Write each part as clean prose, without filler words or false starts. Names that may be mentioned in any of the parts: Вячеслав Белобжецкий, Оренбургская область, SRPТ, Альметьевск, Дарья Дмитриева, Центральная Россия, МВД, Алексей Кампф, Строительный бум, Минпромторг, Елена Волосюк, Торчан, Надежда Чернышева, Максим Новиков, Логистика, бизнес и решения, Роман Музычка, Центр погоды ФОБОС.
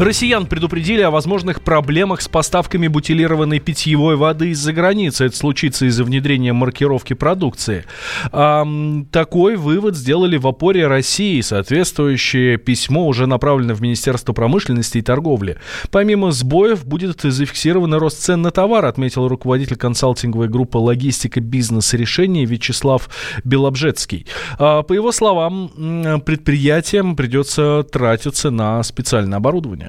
Россиян предупредили о возможных проблемах с поставками бутилированной питьевой воды из-за границы. Это случится из-за внедрения маркировки продукции. Такой вывод сделали в «Опоре России». Соответствующее письмо уже направлено в Министерство промышленности и торговли. Помимо сбоев будет зафиксирован рост цен на товар, отметил руководитель консалтинговой группы «Логистика, бизнес и решения» Вячеслав Белобжецкий. По его словам, предприятиям придется тратиться на специальное оборудование.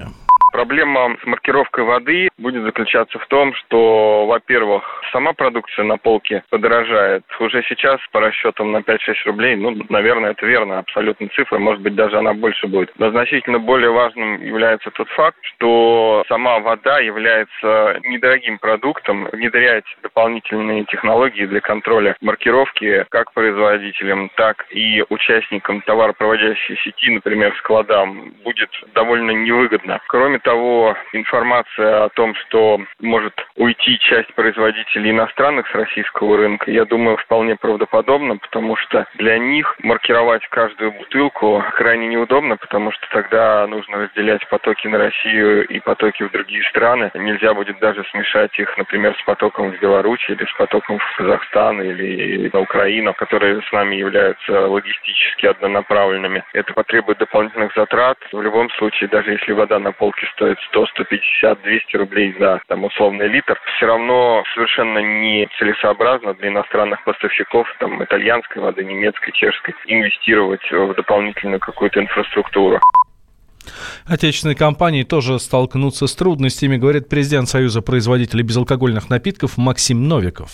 Проблема с маркировкой воды будет заключаться в том, что, во-первых, сама продукция на полке подорожает. Уже сейчас по расчетам на 5-6 рублей, наверное, это верно, абсолютная цифра, может быть, даже она больше будет. Но значительно более важным является тот факт, что сама вода является недорогим продуктом. Внедрять дополнительные технологии для контроля маркировки как производителям, так и участникам товаропроводящей сети, например, складам, будет довольно невыгодно. Кроме того, информация о том, что может уйти часть производителей иностранных с российского рынка, я думаю, вполне правдоподобно, потому что для них маркировать каждую бутылку крайне неудобно, потому что тогда нужно разделять потоки на Россию и потоки в другие страны. Нельзя будет даже смешать их, например, с потоком в Беларусь или с потоком в Казахстан или на Украину, которые с нами являются логистически однонаправленными. Это потребует дополнительных затрат. В любом случае, даже если вода на полке стоит 100, 150, 200 рублей за условный литр, все равно совершенно нецелесообразно для иностранных поставщиков итальянской воды, немецкой, чешской инвестировать в дополнительную какую-то инфраструктуру. Отечественные компании тоже столкнутся с трудностями, говорит президент Союза производителей безалкогольных напитков Максим Новиков.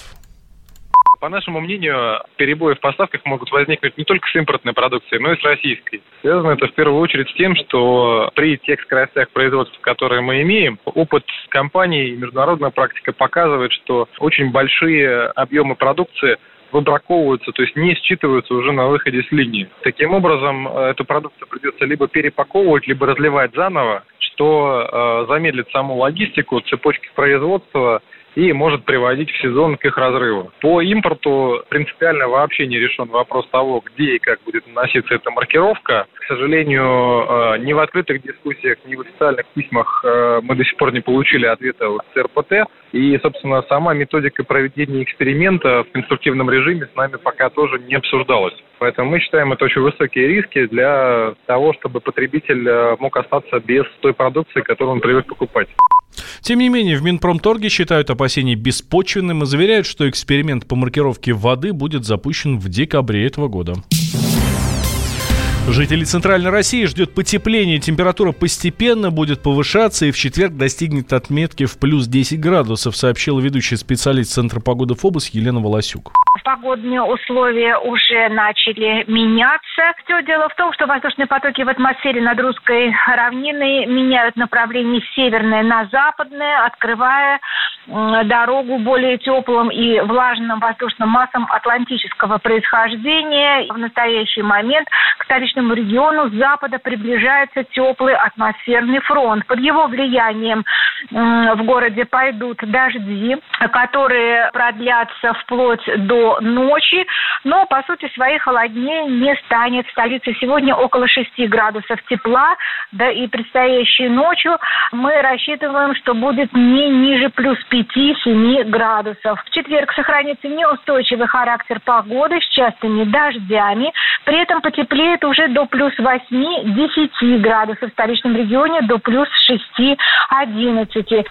По нашему мнению, перебои в поставках могут возникнуть не только с импортной продукцией, но и с российской. Связано это в первую очередь с тем, что при тех скоростях производства, которые мы имеем, опыт компаний и международная практика показывает, что очень большие объемы продукции выбраковываются, то есть не считываются уже на выходе с линии. Таким образом, эту продукцию придется либо перепаковывать, либо разливать заново, что замедлит саму логистику, цепочки производства и может приводить в сезон к их разрыву. По импорту принципиально вообще не решен вопрос того, где и как будет наноситься эта маркировка. К сожалению, ни в открытых дискуссиях, ни в официальных письмах мы до сих пор не получили ответа от СРПТ. И, собственно, сама методика проведения эксперимента в конструктивном режиме с нами пока тоже не обсуждалась. Поэтому мы считаем, это очень высокие риски для того, чтобы потребитель мог остаться без той продукции, которую он привык покупать. Тем не менее, в Минпромторге считают опасения беспочвенным и заверяют, что эксперимент по маркировке воды будет запущен в декабре этого года. Жителей Центральной России ждет потепление. Температура постепенно будет повышаться и в четверг достигнет отметки в плюс 10 градусов, сообщила ведущий специалист Центра погоды ФОБОС Елена Волосюк. Погодные условия уже начали меняться. Все дело в том, что воздушные потоки в атмосфере над русской равниной меняют направление с северное на западное, открывая дорогу более теплым и влажным воздушным массам атлантического происхождения. В настоящий момент к столичному региону с запада приближается теплый атмосферный фронт. Под его влиянием в городе пойдут дожди, которые продлятся вплоть до ночи, но, по сути, своей холоднее не станет. В столице сегодня около 6 градусов тепла, да и предстоящей ночью мы рассчитываем, что будет не ниже плюс 5-7 градусов. В четверг сохранится неустойчивый характер погоды с частыми дождями, при этом потеплеет уже до плюс 8-10 градусов, в столичном регионе до плюс 6-11.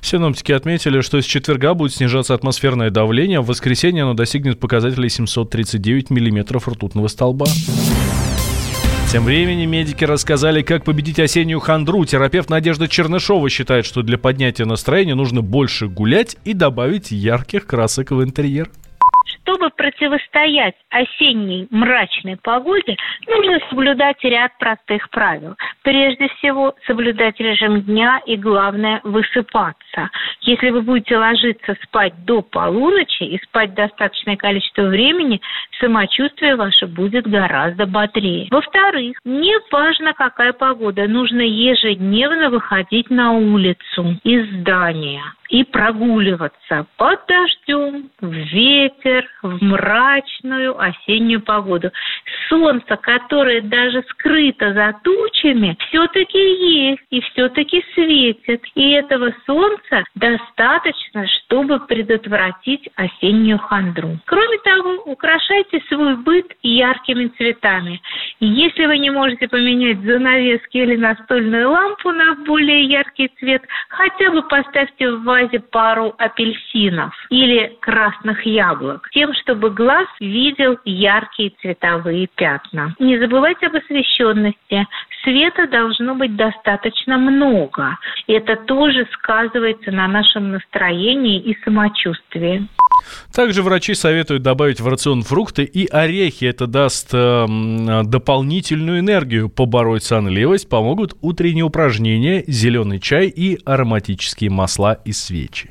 Синоптики отметили, что с четверга будет снижаться атмосферное давление, а в воскресенье оно достигнет показателей 739 миллиметров ртутного столба. Тем временем медики рассказали, как победить осеннюю хандру. Терапевт Надежда Чернышева считает, что для поднятия настроения нужно больше гулять и добавить ярких красок в интерьер. Чтобы противостоять осенней мрачной погоде, нужно соблюдать ряд простых правил. Прежде всего, соблюдать режим дня и, главное, высыпаться. Если вы будете ложиться спать до полуночи и спать достаточное количество времени, самочувствие ваше будет гораздо бодрее. Во-вторых, не важно, какая погода, нужно ежедневно выходить на улицу из здания и прогуливаться под дождем, в ветер, в мрачную осеннюю погоду. Солнце, которое даже скрыто за тучами, все-таки есть и все-таки светит. И этого солнца достаточно, чтобы предотвратить осеннюю хандру. Кроме того, украшайте свой быт яркими цветами. Если вы не можете поменять занавески или настольную лампу на более яркий цвет, хотя бы поставьте в вазе пару апельсинов или красных яблок, тем, чтобы глаз видел яркие цветовые пятна. Не забывайте об освещенности. Света должно быть достаточно много. Это тоже сказывается на нашем настроении и самочувствии. Также врачи советуют добавить в рацион фрукты и орехи. Это даст дополнительную энергию, побороть сонливость помогут утренние упражнения, зеленый чай и ароматические масла и свечи.